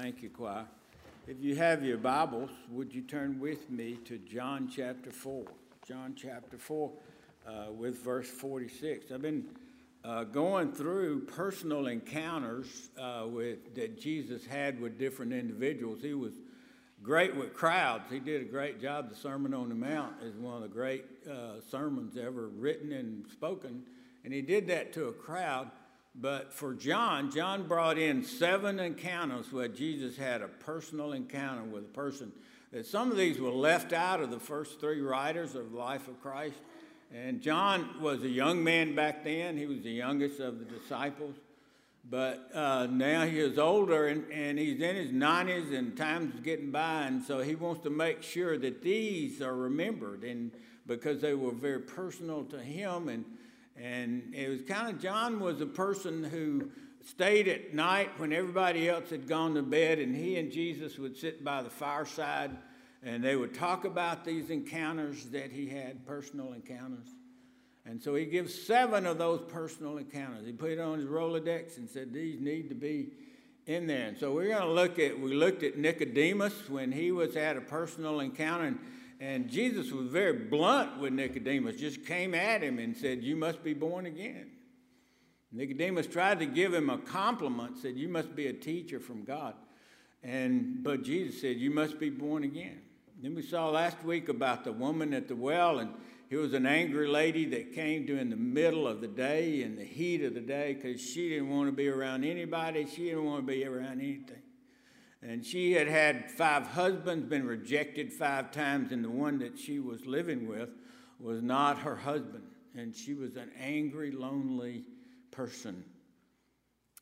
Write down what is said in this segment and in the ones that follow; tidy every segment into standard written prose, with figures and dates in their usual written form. Thank you, choir. If you have your Bibles, would you turn with me to John chapter 4? John chapter 4 with verse 46. I've been going through personal encounters that Jesus had with different individuals. He was great with crowds. He did a great job. The Sermon on the Mount is one of the great sermons ever written and spoken. And he did that to a crowd. But for John, John brought in 7 encounters where Jesus had a personal encounter with a person. That some of these were left out of the first 3 writers of the life of Christ. And John was a young man back then. He was the youngest of the disciples. But now he is older, and he's in his 90s, and time's getting by. And so he wants to make sure that these are remembered, and because they were very personal to him. And it was kind of, John was a person who stayed at night when everybody else had gone to bed, and he and Jesus would sit by the fireside, and they would talk about these encounters that he had, personal encounters. And so he gives 7 of those personal encounters. He put it on his Rolodex and said, these need to be in there. And so we're going to we looked at Nicodemus when he had a personal encounter, and Jesus was very blunt with Nicodemus, just came at him and said, you must be born again. Nicodemus tried to give him a compliment, said, you must be a teacher from God. But Jesus said, you must be born again. Then we saw last week about the woman at the well, and it was an angry lady that came in the middle of the day, in the heat of the day, because she didn't want to be around anybody. She didn't want to be around anything. And she had had 5 husbands, been rejected 5 times, and the one that she was living with was not her husband. And she was an angry, lonely person.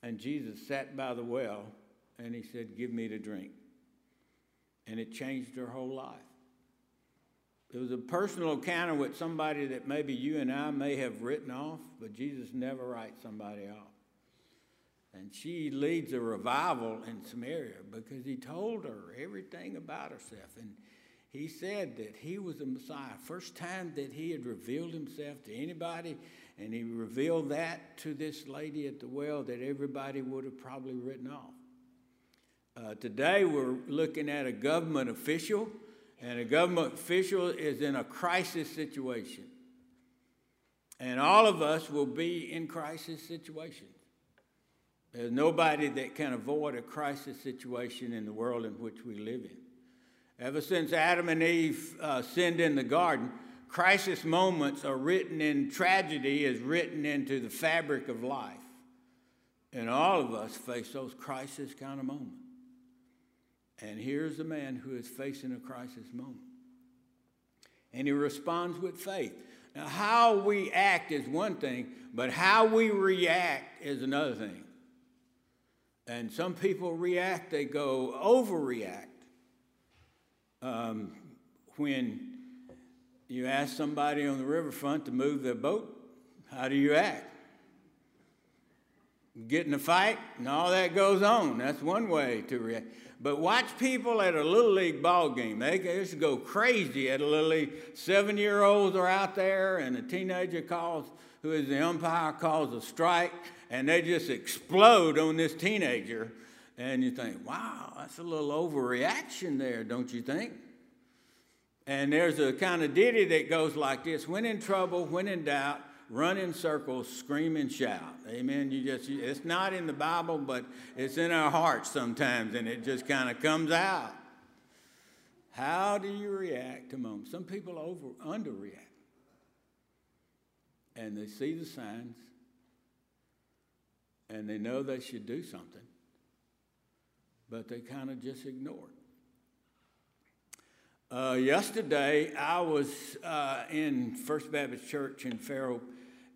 And Jesus sat by the well, and he said, give me to drink. And it changed her whole life. It was a personal encounter with somebody that maybe you and I may have written off, but Jesus never writes somebody off. And she leads a revival in Samaria because he told her everything about herself. And he said that he was the Messiah. First time that he had revealed himself to anybody, and he revealed that to this lady at the well that everybody would have probably written off. Today we're looking at a government official, and a government official is in a crisis situation. And all of us will be in crisis situations. There's nobody that can avoid a crisis situation in the world in which we live in. Ever since Adam and Eve sinned in the garden, crisis moments are written in, tragedy is written into the fabric of life. And all of us face those crisis kind of moments. And here's a man who is facing a crisis moment. And he responds with faith. Now, how we act is one thing, but how we react is another thing. And some people react, they go overreact. When you ask somebody on the riverfront to move their boat, how do you act? Get in a fight, and all that goes on. That's one way to react. But watch people at a Little League ball game. They just go crazy at a Little League. 7-year-olds are out there, and a teenager calls a strike, and they just explode on this teenager. And you think, wow, that's a little overreaction there, don't you think? And there's a kind of ditty that goes like this: when in trouble, when in doubt, run in circles, scream and shout. Amen. It's not in the Bible, but it's in our hearts sometimes, and it just kind of comes out. How do you react to moments? Some people underreact. And they see the signs, and they know they should do something, but they kind of just ignore it. Yesterday, I was in First Baptist Church in Fairhope,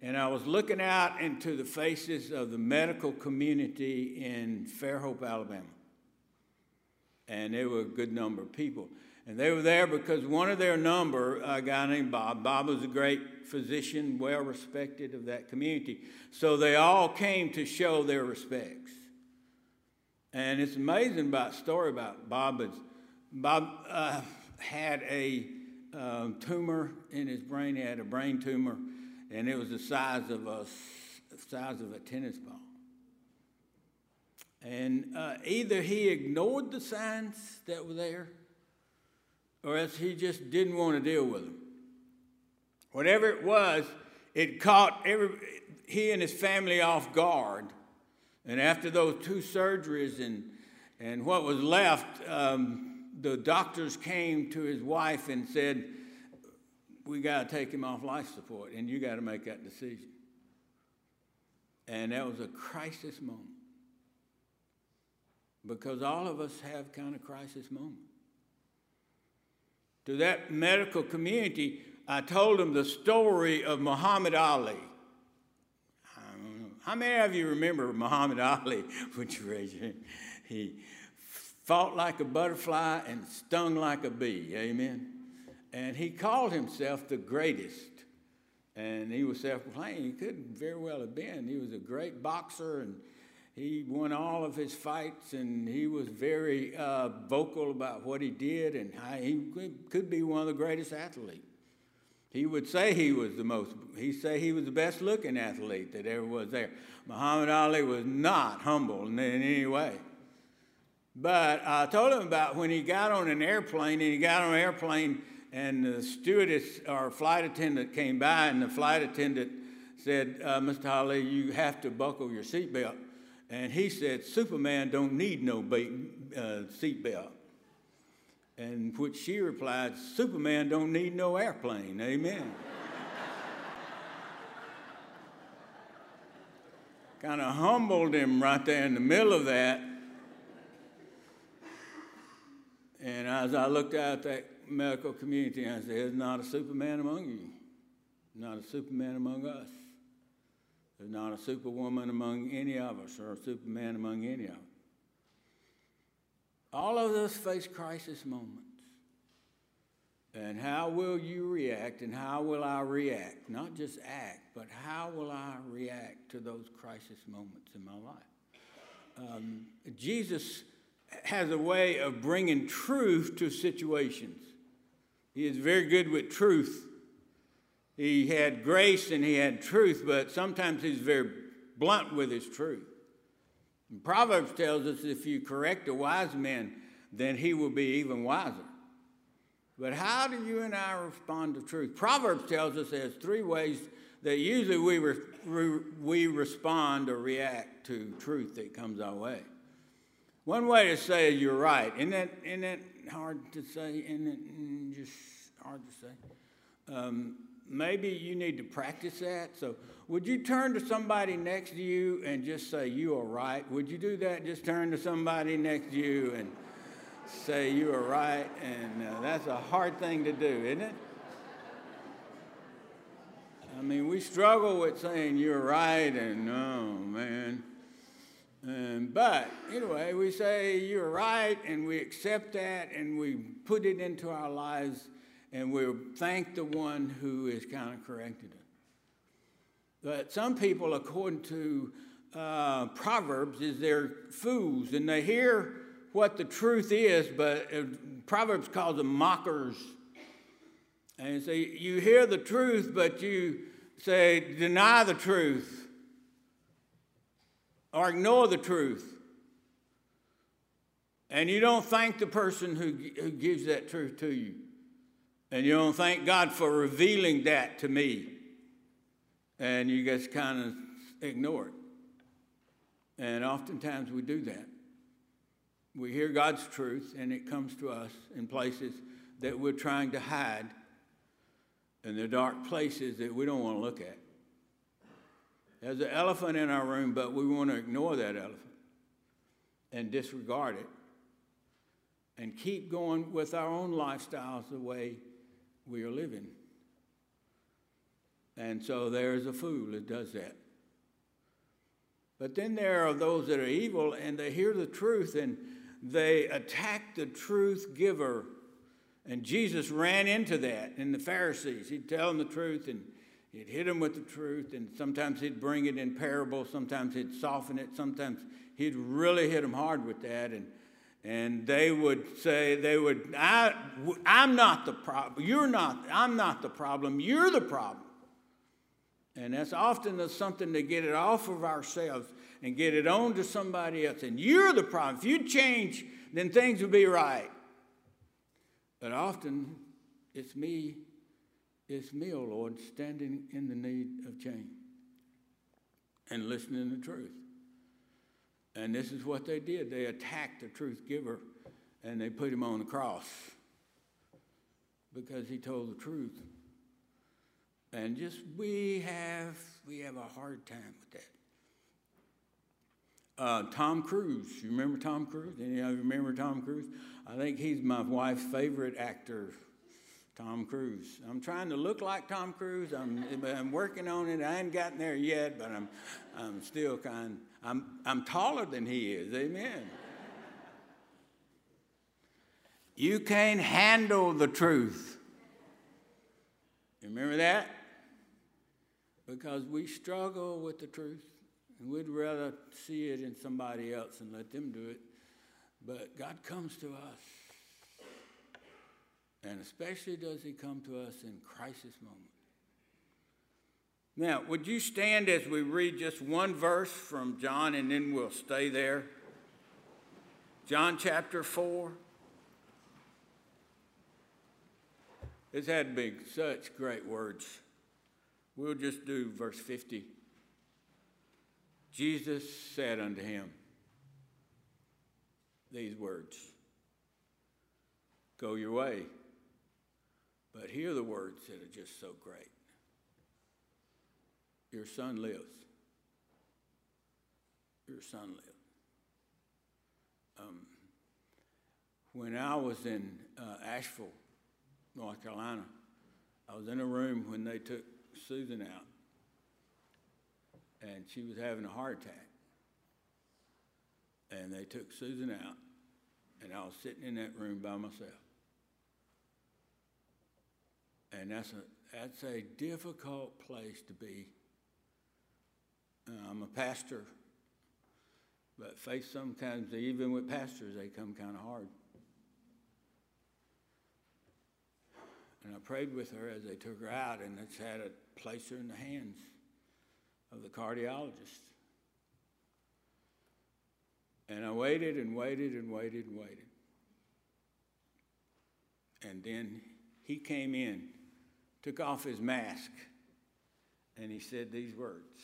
and I was looking out into the faces of the medical community in Fairhope, Alabama. And there were a good number of people. And they were there because one of their number, a guy named Bob. Bob was a great physician, well-respected of that community. So they all came to show their respects. And it's amazing about story about Bob. Bob had a tumor in his brain. He had a brain tumor, and it was the size of a tennis ball. And either he ignored the signs that were there, or else he just didn't want to deal with them. Whatever it was, it caught he and his family off guard. And after those two surgeries and what was left, the doctors came to his wife and said, "We got to take him off life support, and you got to make that decision." And that was a crisis moment, because all of us have kind of crisis moments. To that medical community, I told them the story of Muhammad Ali. I don't know. How many of you remember Muhammad Ali? Would you raise your hand? He fought like a butterfly and stung like a bee. Amen. And he called himself the greatest. And he was self-proclaimed. He couldn't very well have been. He was a great boxer, and he won all of his fights, and he was very vocal about what he did and how he could be one of the greatest athletes. He would say he was the most, he'd say he was the best-looking athlete that ever was there. Muhammad Ali was not humble in any way. But I told him about when he got on an airplane, and the stewardess or flight attendant came by, and the flight attendant said, "Mr. Ali, you have to buckle your seatbelt." And he said, "Superman don't need no seatbelt." And which she replied, "Superman don't need no airplane." Amen. Kind of humbled him right there in the middle of that. And as I looked out at that medical community, I said, "There's not a Superman among you. Not a Superman among us. There's not a superwoman among any of us, or a superman among any of us." All of us face crisis moments. And how will you react, and how will I react? Not just act, but how will I react to those crisis moments in my life? Jesus has a way of bringing truth to situations. He is very good with truth. He had grace and he had truth, but sometimes he's very blunt with his truth. And Proverbs tells us if you correct a wise man, then he will be even wiser. But how do you and I respond to truth? Proverbs tells us there's three ways that usually we respond or react to truth that comes our way. One way to say you're right. Isn't that hard to say? Isn't it just hard to say? Maybe you need to practice that. So would you turn to somebody next to you and just say, "You are right"? Would you do that? Just turn to somebody next to you and say, "You are right." And that's a hard thing to do, isn't it? I mean, we struggle with saying "you're right" and "oh, man." But anyway, we say "you're right" and we accept that and we put it into our lives. And we'll thank the one who has kind of corrected it. But some people, according to Proverbs, is they're fools. And they hear what the truth is, but Proverbs calls them mockers. And so you hear the truth, but you say, deny the truth or ignore the truth. And you don't thank the person who gives that truth to you. And you don't thank God for revealing that to me. And you just kind of ignore it. And oftentimes we do that. We hear God's truth, and it comes to us in places that we're trying to hide, and they're dark places that we don't want to look at. There's an elephant in our room, but we want to ignore that elephant and disregard it and keep going with our own lifestyles the way we are living. And so there is a fool that does that. But then there are those that are evil, and they hear the truth and they attack the truth giver. And Jesus ran into that in the Pharisees. He'd tell them the truth and he'd hit them with the truth, and sometimes he'd bring it in parable, sometimes he'd soften it, sometimes he'd really hit them hard with that. And they would say, I'm not the problem. You're not. I'm not the problem. You're the problem. And that's often something to get it off of ourselves and get it on to somebody else. And you're the problem. If you change, then things will be right. But often it's me, oh Lord, standing in the need of change and listening to truth. And this is what they did. They attacked the truth giver and they put him on the cross because he told the truth. And just we have a hard time with that. Tom Cruise, you remember Tom Cruise? Any of you remember Tom Cruise? I think he's my wife's favorite actor, Tom Cruise. I'm trying to look like Tom Cruise. I'm working on it. I ain't gotten there yet, but I'm still kind. I'm taller than he is. Amen. You can't handle the truth. You remember that? Because we struggle with the truth, and we'd rather see it in somebody else and let them do it. But God comes to us, and especially does he come to us in crisis moments. Now, would you stand as we read just one verse from John, and then we'll stay there? John chapter 4. It's had to be such great words. We'll just do verse 50. Jesus said unto him these words, go your way. But hear the words that are just so great. Your son lives. Your son lives. When I was in Asheville, North Carolina, I was in a room when they took Susan out, and she was having a heart attack. And they took Susan out, and I was sitting in that room by myself. And that's a difficult place to be. I'm a pastor, but faith sometimes, even with pastors, they come kind of hard. And I prayed with her as they took her out, and I had to place her in the hands of the cardiologist. And I waited and waited and waited and waited. And then he came in, took off his mask, and he said these words,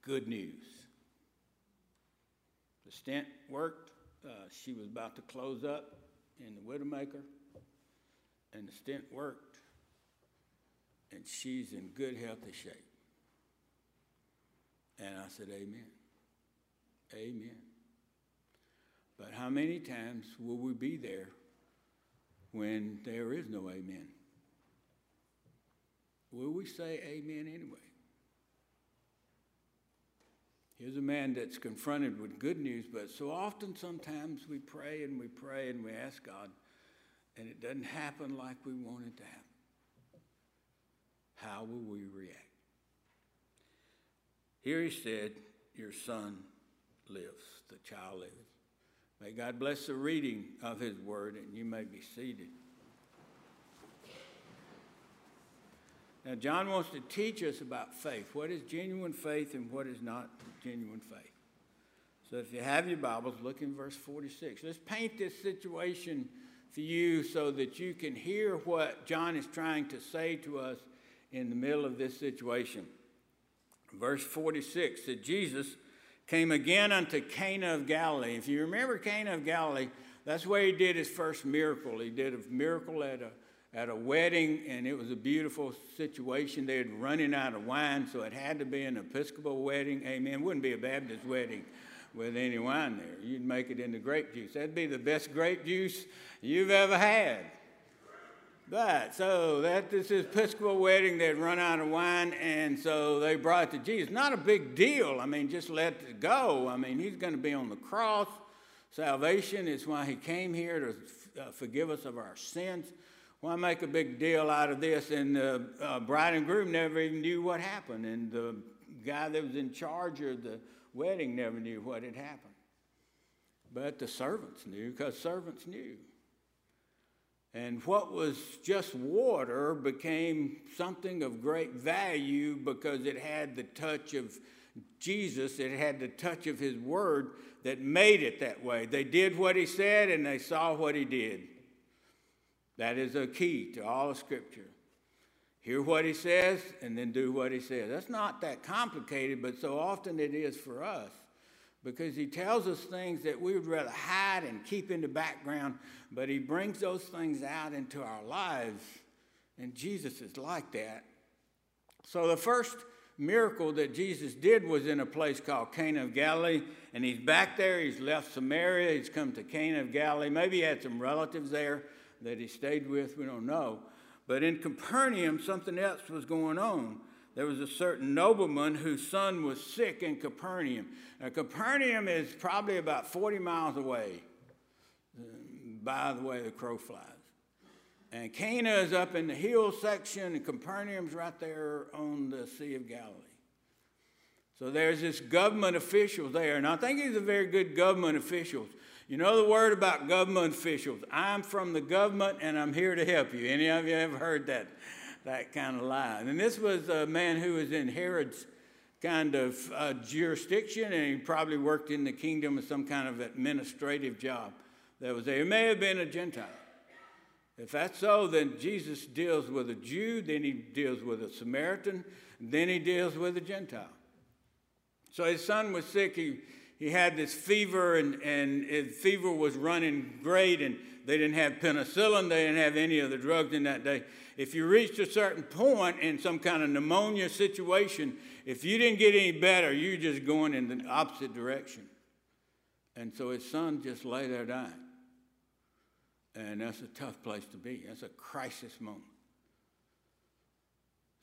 good news. The stent worked. She was about to close up in the widowmaker. And the stent worked, and she's in good, healthy shape. And I said, amen. Amen. But how many times will we be there when there is no amen? Will we say amen anyway? Here's a man that's confronted with good news, but so often sometimes we pray and we ask God, and it doesn't happen like we want it to happen. How will we react? Here he said, your son lives, the child lives. May God bless the reading of his word, and you may be seated. Now, John wants to teach us about faith. What is genuine faith and what is not genuine faith? So if you have your Bibles, look in verse 46. Let's paint this situation for you so that you can hear what John is trying to say to us in the middle of this situation. Verse 46, that Jesus came again unto Cana of Galilee. If you remember Cana of Galilee, that's where he did his first miracle. He did a miracle at a wedding, and it was a beautiful situation. They had running out of wine, so it had to be an Episcopal wedding. Amen. Wouldn't be a Baptist wedding with any wine there. You'd make it into grape juice. That'd be the best grape juice you've ever had. But so that this Episcopal wedding, they'd run out of wine, and so they brought it to Jesus. Not a big deal. I mean, just let it go. I mean, he's going to be on the cross. Salvation is why he came here, to forgive us of our sins. Why make a big deal out of this? And the bride and groom never even knew what happened, and the guy that was in charge of the wedding never knew what had happened. But the servants knew, because servants knew. And what was just water became something of great value because it had the touch of Jesus, it had the touch of his word that made it that way. They did what he said and they saw what he did. That is a key to all of Scripture. Hear what he says and then do what he says. That's not that complicated, but so often it is for us. Because he tells us things that we would rather hide and keep in the background, but he brings those things out into our lives, and Jesus is like that. So the first miracle that Jesus did was in a place called Cana of Galilee, and he's back there. He's left Samaria. He's come to Cana of Galilee. Maybe he had some relatives there that he stayed with. We don't know. But in Capernaum, something else was going on. There was a certain nobleman whose son was sick in Capernaum. Now, Capernaum is probably about 40 miles away, by the way the crow flies. And Cana is up in the hill section, and Capernaum's right there on the Sea of Galilee. So there's this government official there, and I think he's a very good government official. You know the word about government officials. I'm from the government, and I'm here to help you. Any of you ever heard that? That kind of line. And this was a man who was in Herod's kind of jurisdiction, and he probably worked in the kingdom with some kind of administrative job that was there. He may have been a Gentile. If that's so, then Jesus deals with a Jew, then he deals with a Samaritan, then he deals with a Gentile. So his son was sick. He had this fever, and his fever was running great, and they didn't have penicillin. They didn't have any of the drugs in that day. If you reached a certain point in some kind of pneumonia situation, if you didn't get any better, you were just going in the opposite direction. And so his son just lay there dying. And that's a tough place to be. That's a crisis moment.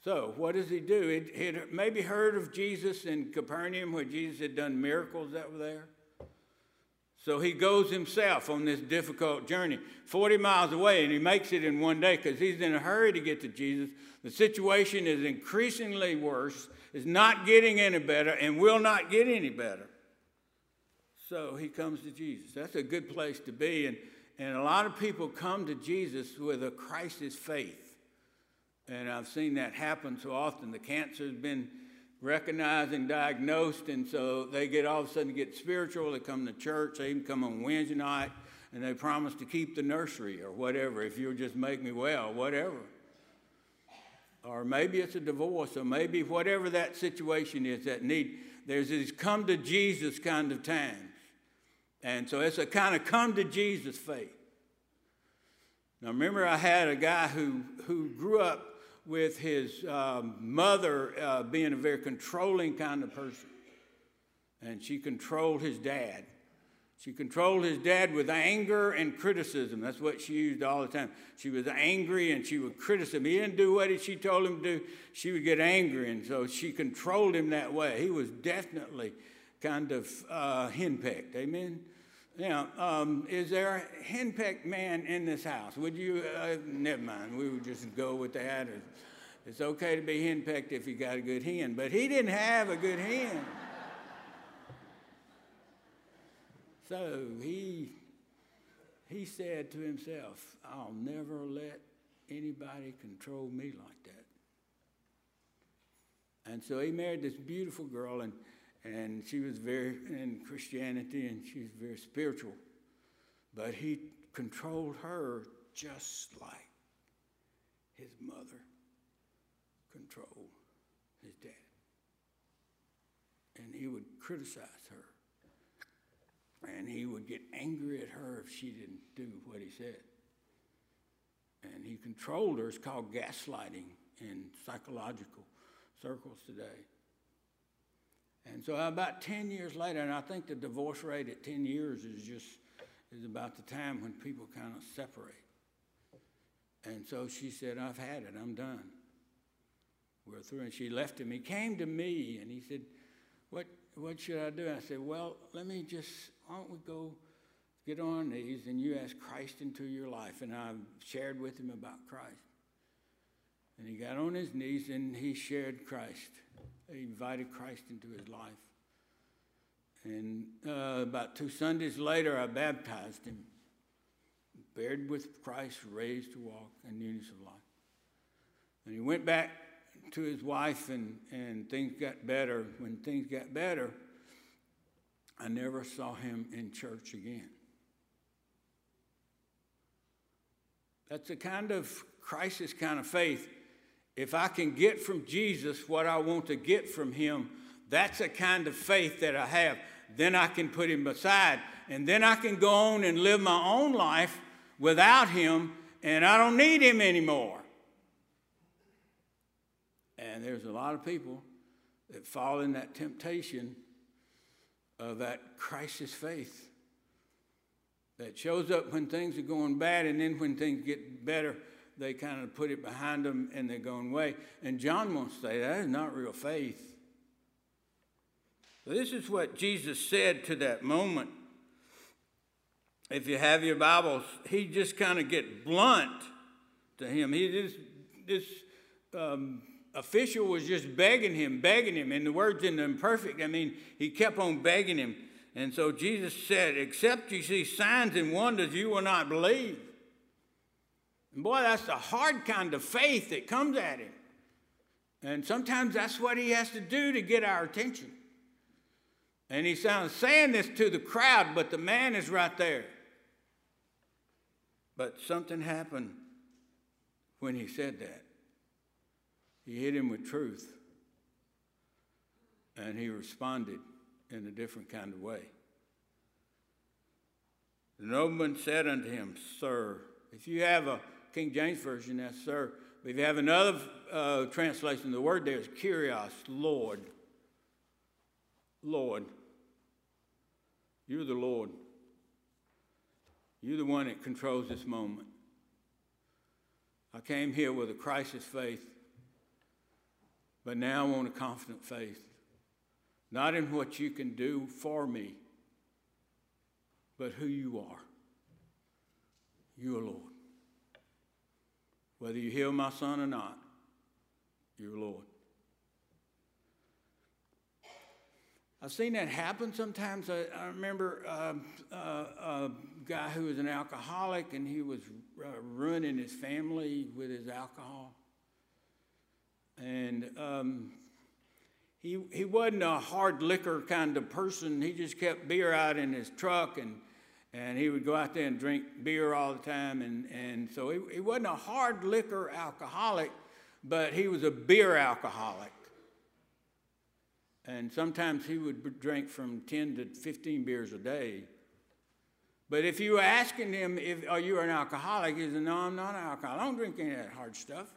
So what does he do? He had maybe heard of Jesus in Capernaum, where Jesus had done miracles that were there. So he goes himself on this difficult journey, 40 miles away, and he makes it in one day because he's in a hurry to get to Jesus. The situation is increasingly worse, is not getting any better, and will not get any better. So he comes to Jesus. That's a good place to be, and a lot of people come to Jesus with a crisis faith, and I've seen that happen so often. The cancer's been recognized and diagnosed, and so they get all of a sudden get spiritual. They come to church. They even come on Wednesday night, and they promise to keep the nursery or whatever. If you'll just make me well, whatever. Or maybe it's a divorce, or maybe whatever that situation is, that need. There's these come to Jesus kind of times, and so it's a kind of come to Jesus faith. Now remember, I had a guy who grew up with his mother being a very controlling kind of person. And she controlled his dad. She controlled his dad with anger and criticism. That's what she used all the time. She was angry and she would criticize him. He didn't do what she told him to do. She would get angry, and so she controlled him that way. He was definitely kind of henpecked, amen? Now, is there a henpecked man in this house? Would you, never mind, we would just go with that. Or it's okay to be henpecked if you got a good hen, but he didn't have a good hen. So he said to himself, I'll never let anybody control me like that. And so he married this beautiful girl, and she was very in Christianity, and she was very spiritual. But he controlled her just like his mother controlled his dad. And he would criticize her. And he would get angry at her if she didn't do what he said. And he controlled her. It's called gaslighting in psychological circles today. And so about 10 years later, and I think the divorce rate at 10 years is about the time when people kind of separate. And so she said, I've had it. I'm done. We're through. And she left him. He came to me, and he said, what should I do? And I said, well, why don't we go get on these, and you ask Christ into your life. And I shared with him about Christ. And he got on his knees, and he shared Christ. He invited Christ into his life. And about 2 Sundays later, I baptized him. buried with Christ, raised to walk in newness of life. And he went back to his wife, and things got better. When things got better, I never saw him in church again. That's a kind of crisis kind of faith. If I can get from Jesus what I want to get from him, that's a kind of faith that I have. Then I can put him aside, and then I can go on and live my own life without him, and I don't need him anymore. And there's a lot of people that fall in that temptation of that crisis faith that shows up when things are going bad, and then when things get better, they kind of put it behind them and they're going away. And John won't say that is not real faith. So this is what Jesus said to that moment. If you have your Bibles, he just kind of get blunt to him. This official was just begging him. And the word's in the imperfect. I mean, he kept on begging him. And so Jesus said, except you see signs and wonders, you will not believe. And boy, that's the hard kind of faith that comes at him. And sometimes that's what he has to do to get our attention. And he's saying this to the crowd, but the man is right there. But something happened when he said that. He hit him with truth, and he responded in a different kind of way. The nobleman said unto him, Sir, if you have a King James Version, that's sir. But if you have another translation, the word there is kurios, Lord. Lord, you're the Lord. You're the one that controls this moment. I came here with a crisis faith, but now I want a confident faith, not in what you can do for me, but who you are. You are Lord. Whether you heal my son or not, you're Lord. I've seen that happen sometimes. I remember a guy who was an alcoholic, and he was ruining his family with his alcohol. And he wasn't a hard liquor kind of person. He just kept beer out in his truck, and he would go out there and drink beer all the time. And so he wasn't a hard liquor alcoholic, but he was a beer alcoholic. And sometimes he would drink from 10 to 15 beers a day. But if you were asking him, are you an alcoholic? He said, no, I'm not an alcoholic. I don't drink any of that hard stuff.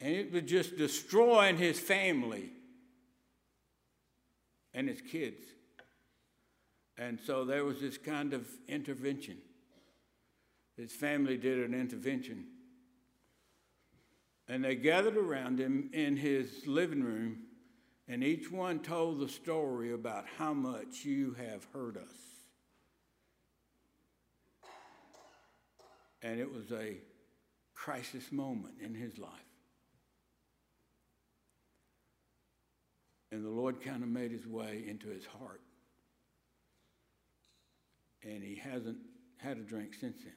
And it was just destroying his family and his kids. And so there was this kind of intervention. His family did an intervention. And they gathered around him in his living room, and each one told the story about how much you have hurt us. And it was a crisis moment in his life. And the Lord kind of made his way into his heart. And he hasn't had a drink since then.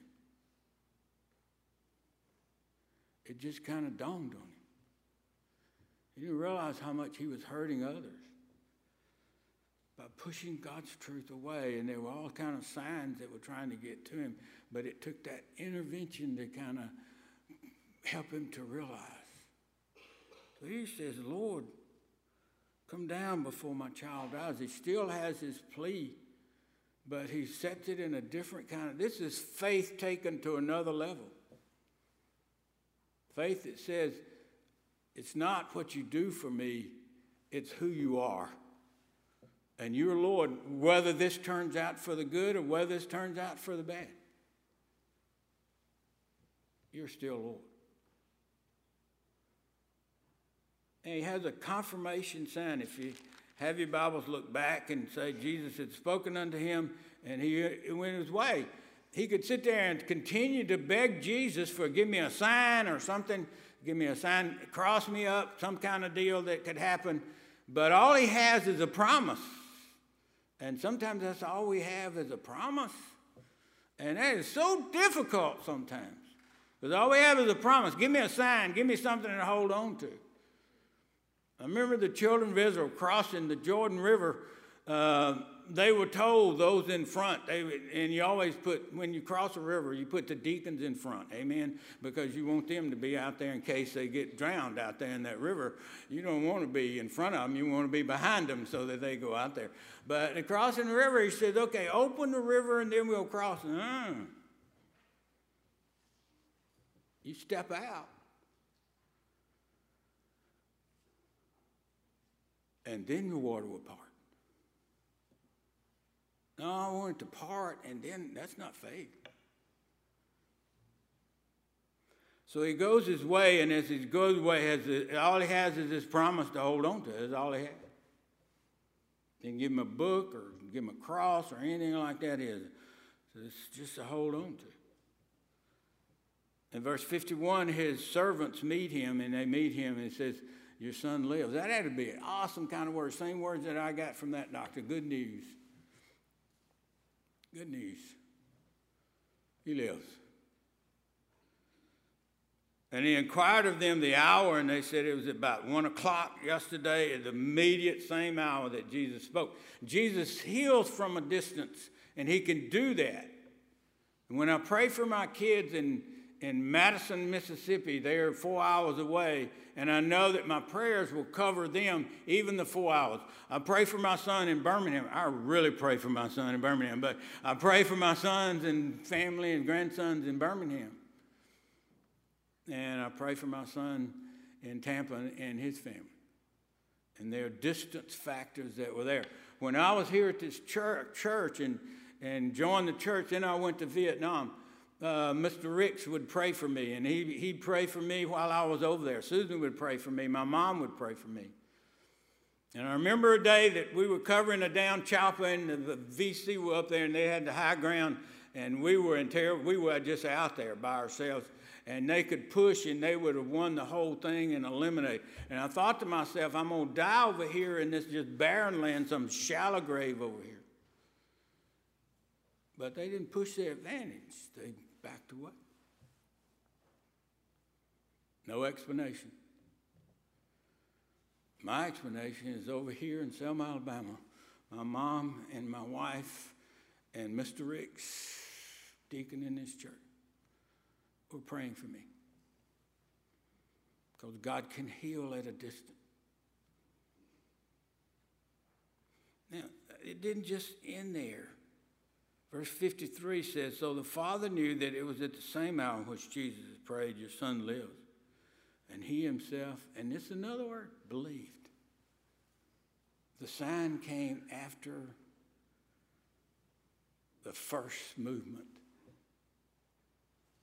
It just kind of dawned on him. He didn't realize how much he was hurting others by pushing God's truth away. And there were all kind of signs that were trying to get to him. But it took that intervention to kind of help him to realize. So he says, Lord, come down before my child dies. He still has his plea, but he sets it in a different kind of, this is faith taken to another level. Faith that says, it's not what you do for me, it's who you are. And you're Lord, whether this turns out for the good or whether this turns out for the bad. You're still Lord. And he has a confirmation sign. If you have your Bibles, look back and say Jesus had spoken unto him, and he went his way. He could sit there and continue to beg Jesus for give me a sign or something, give me a sign, cross me up, some kind of deal that could happen. But all he has is a promise. And sometimes that's all we have is a promise. And that is so difficult sometimes. Because all we have is a promise. Give me a sign. Give me something to hold on to. I remember the children of Israel crossing the Jordan River. They were told, those in front, and you always put, when you cross a river, you put the deacons in front, amen, because you want them to be out there in case they get drowned out there in that river. You don't want to be in front of them. You want to be behind them so that they go out there. But crossing the river, he said, okay, open the river and then we'll cross. You step out. And then the water will part. No, I want it to part, and then that's not faith. So he goes his way, and as he goes his way, all he has is this promise to hold on to. That's all he has. Didn't give him a book or give him a cross or anything like that. So it's just to hold on to. In verse 51, his servants meet him, and they meet him, and it says, your son lives. That had to be an awesome kind of word. Same words that I got from that doctor. Good news. Good news. He lives. And he inquired of them the hour, and they said it was about 1 o'clock yesterday at the immediate same hour that Jesus spoke. Jesus heals from a distance, and he can do that. And when I pray for my kids in Madison, Mississippi, they are 4 hours away, and I know that my prayers will cover them, even the 4 hours. I pray for my son in Birmingham. I really pray for my son in Birmingham, but I pray for my sons and family and grandsons in Birmingham. And I pray for my son in Tampa and his family. And there are distance factors that were there. When I was here at this church and joined the church, then I went to Vietnam. Mr. Ricks would pray for me, and he'd pray for me while I was over there. Susan would pray for me. My mom would pray for me. And I remember a day that we were covering a down chopper, and the VC were up there, and they had the high ground, and we were just out there by ourselves, and they could push, and they would have won the whole thing and eliminate. And I thought to myself, I'm going to die over here in this just barren land, some shallow grave over here. But they didn't push their advantage. They backed away. No explanation. My explanation is over here in Selma, Alabama. My mom and my wife and Mr. Ricks, deacon in this church, were praying for me. Because God can heal at a distance. Now, it didn't just end there. Verse 53 says, so the Father knew that it was at the same hour in which Jesus prayed, your son lives. And he himself, and this is another word, believed. The sign came after the first movement.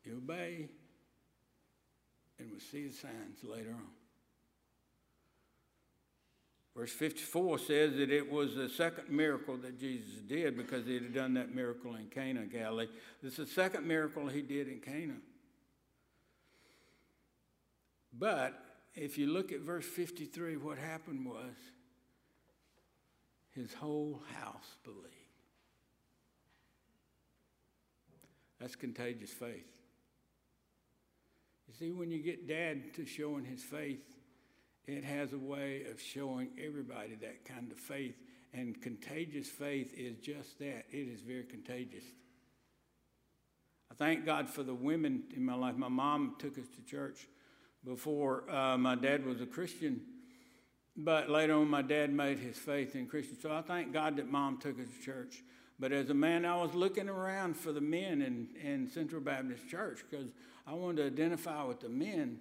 You obey, and we'll see the signs later on. Verse 54 says that it was the second miracle that Jesus did because he had done that miracle in Cana of Galilee. This is the second miracle he did in Cana. But if you look at verse 53, what happened was his whole house believed. That's contagious faith. You see, when you get Dad to showing his faith, it has a way of showing everybody that kind of faith. And contagious faith is just that. It is very contagious. I thank God for the women in my life. My mom took us to church before my dad was a Christian. But later on, my dad made his faith in Christian. So I thank God that Mom took us to church. But as a man, I was looking around for the men in Central Baptist Church because I wanted to identify with the men.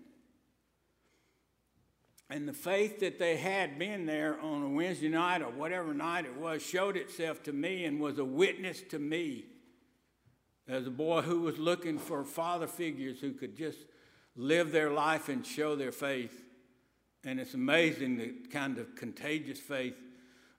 And the faith that they had been there on a Wednesday night or whatever night it was showed itself to me and was a witness to me as a boy who was looking for father figures who could just live their life and show their faith. And it's amazing the kind of contagious faith.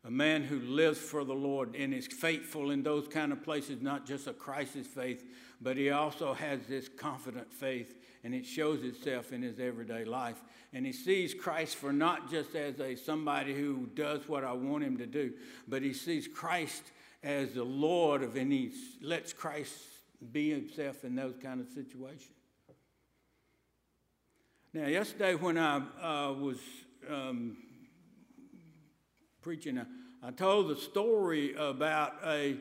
A man who lives for the Lord and is faithful in those kind of places, not just a crisis faith, but he also has this confident faith, and it shows itself in his everyday life. And he sees Christ for not just as somebody who does what I want him to do, but he sees Christ as the Lord, and he lets Christ be himself in those kind of situations. Now, yesterday when I was preaching, I told the story about a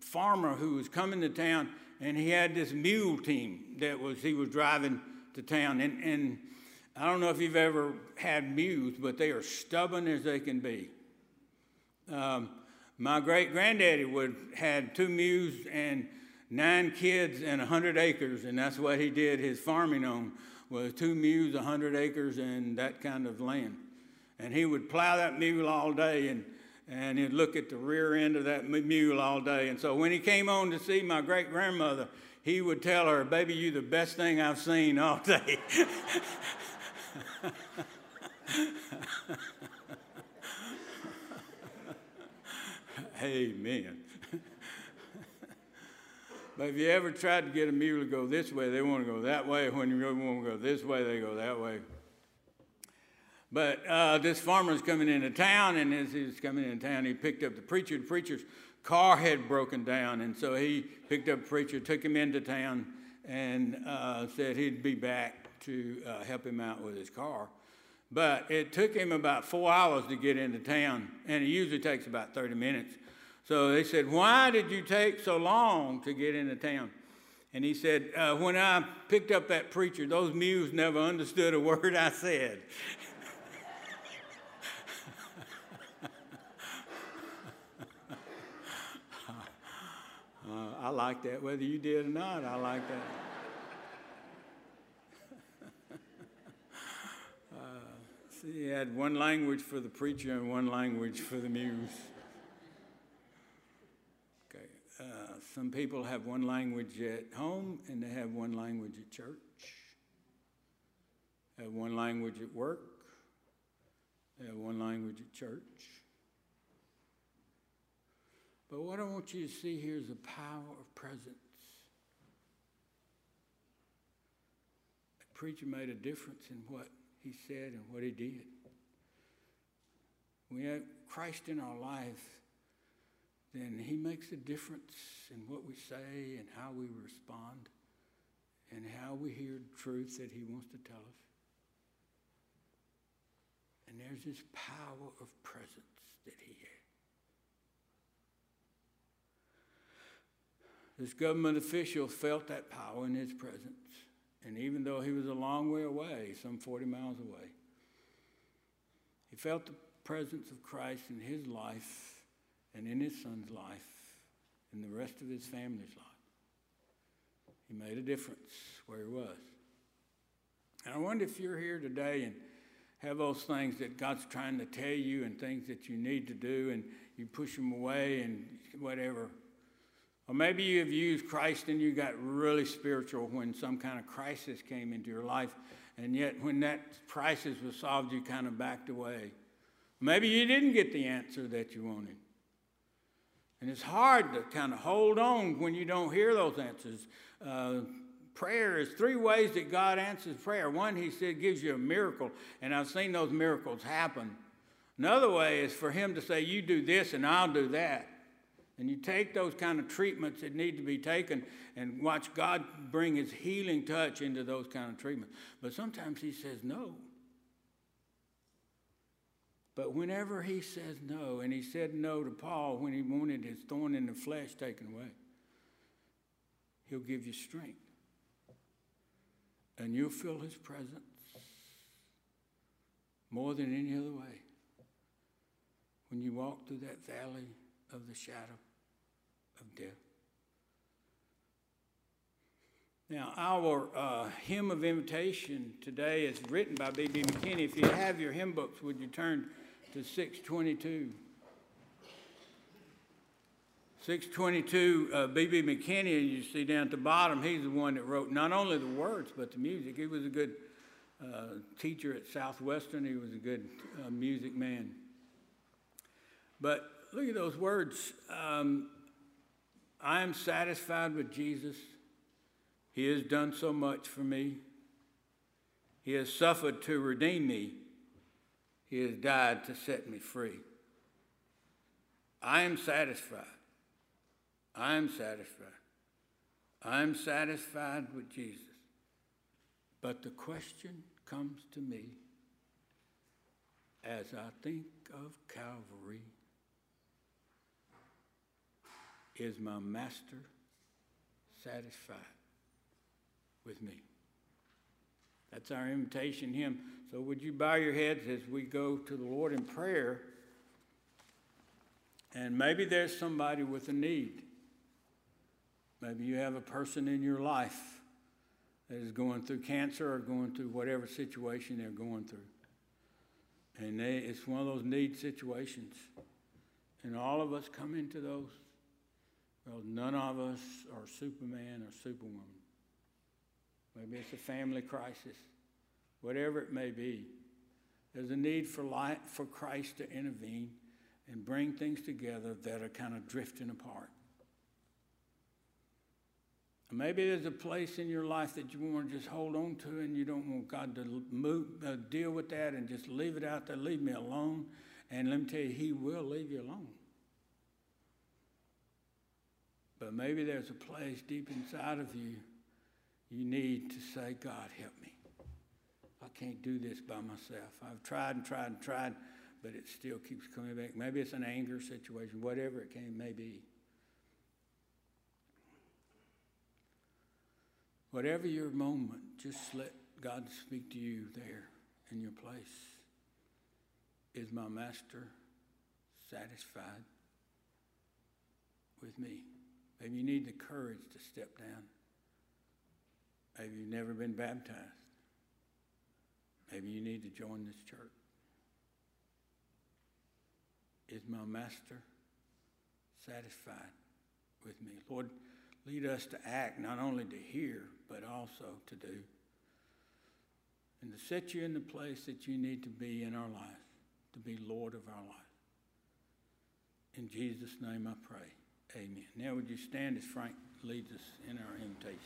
farmer who was coming to town, and he had this mule team that he was driving to town. And I don't know if you've ever had mules, but they are stubborn as they can be. My great-granddaddy had 2 mules and 9 kids and 100 acres, and that's what he did his farming on, was 2 mules, 100 acres, and that kind of land. And he would plow that mule all day, and he'd look at the rear end of that mule all day. And so when he came on to see my great-grandmother, he would tell her, "Baby, you the best thing I've seen all day." Amen. But if you ever tried to get a mule to go this way, they want to go that way. When you want to go this way, they go that way. But this farmer's coming into town, and as he was coming into town, he picked up the preacher. The preacher's car had broken down, and so he picked up the preacher, took him into town, and said he'd be back to help him out with his car. But it took him about 4 hours to get into town, and it usually takes about 30 minutes. So they said, "Why did you take so long to get into town?" And he said, "When I picked up that preacher, those mules never understood a word I said." I like that, whether you did or not, I like that. He had one language for the preacher and one language for the mules. Okay. Some people have one language at home and they have one language at church. They have one language at work. They have one language at church. But what I want you to see here is the power of presence. The preacher made a difference in what he said and what he did. When we have Christ in our life, then he makes a difference in what we say and how we respond and how we hear the truth that he wants to tell us. And there's this power of presence that he had. This government official felt that power in his presence. And even though he was a long way away, some 40 miles away, he felt the presence of Christ in his life and in his son's life and the rest of his family's life. He made a difference where he was. And I wonder if you're here today and have those things that God's trying to tell you and things that you need to do and you push them away and whatever. Or maybe you have used Christ and you got really spiritual when some kind of crisis came into your life, and yet when that crisis was solved, you kind of backed away. Maybe you didn't get the answer that you wanted. And it's hard to kind of hold on when you don't hear those answers. Prayer is 3 ways that God answers prayer. One, he said, gives you a miracle, and I've seen those miracles happen. Another way is for him to say, "You do this and I'll do that." And you take those kind of treatments that need to be taken and watch God bring his healing touch into those kind of treatments. But sometimes he says no. But whenever he says no, and he said no to Paul when he wanted his thorn in the flesh taken away, he'll give you strength. And you'll feel his presence more than any other way. When you walk through that valley of the shadow of death. Now, our hymn of invitation today is written by B.B. McKinney. If you have your hymn books, would you turn to 622? 622, B.B. McKinney, you see down at the bottom, he's the one that wrote not only the words, but the music. He was a good teacher at Southwestern. He was a good music man. But look at those words. I am satisfied with Jesus. He has done so much for me. He has suffered to redeem me. He has died to set me free. I am satisfied. I am satisfied. I'm satisfied with Jesus. But the question comes to me as I think of Calvary. Is my master satisfied with me? That's our invitation hymn. So would you bow your heads as we go to the Lord in prayer? And maybe there's somebody with a need. Maybe you have a person in your life that is going through cancer or going through whatever situation they're going through. And it's one of those need situations. And all of us come into those. Well, none of us are Superman or Superwoman. Maybe it's a family crisis. Whatever it may be, there's a need for light, for Christ to intervene and bring things together that are kind of drifting apart. Maybe there's a place in your life that you want to just hold on to and you don't want God to deal with that and just leave it out there, leave me alone. And let me tell you, he will leave you alone. But maybe there's a place deep inside of you, you need to say, God, help me. I can't do this by myself. I've tried and tried and tried, but it still keeps coming back. Maybe it's an anger situation, whatever it may be. Whatever your moment, just let God speak to you there in your place. Is my master satisfied with me? Maybe you need the courage to step down. Maybe you've never been baptized. Maybe you need to join this church. Is my master satisfied with me? Lord, lead us to act, not only to hear, but also to do. And to set you in the place that you need to be in our lives, to be Lord of our lives. In Jesus' name I pray. Amen. Now would you stand as Frank leads us in our invitation.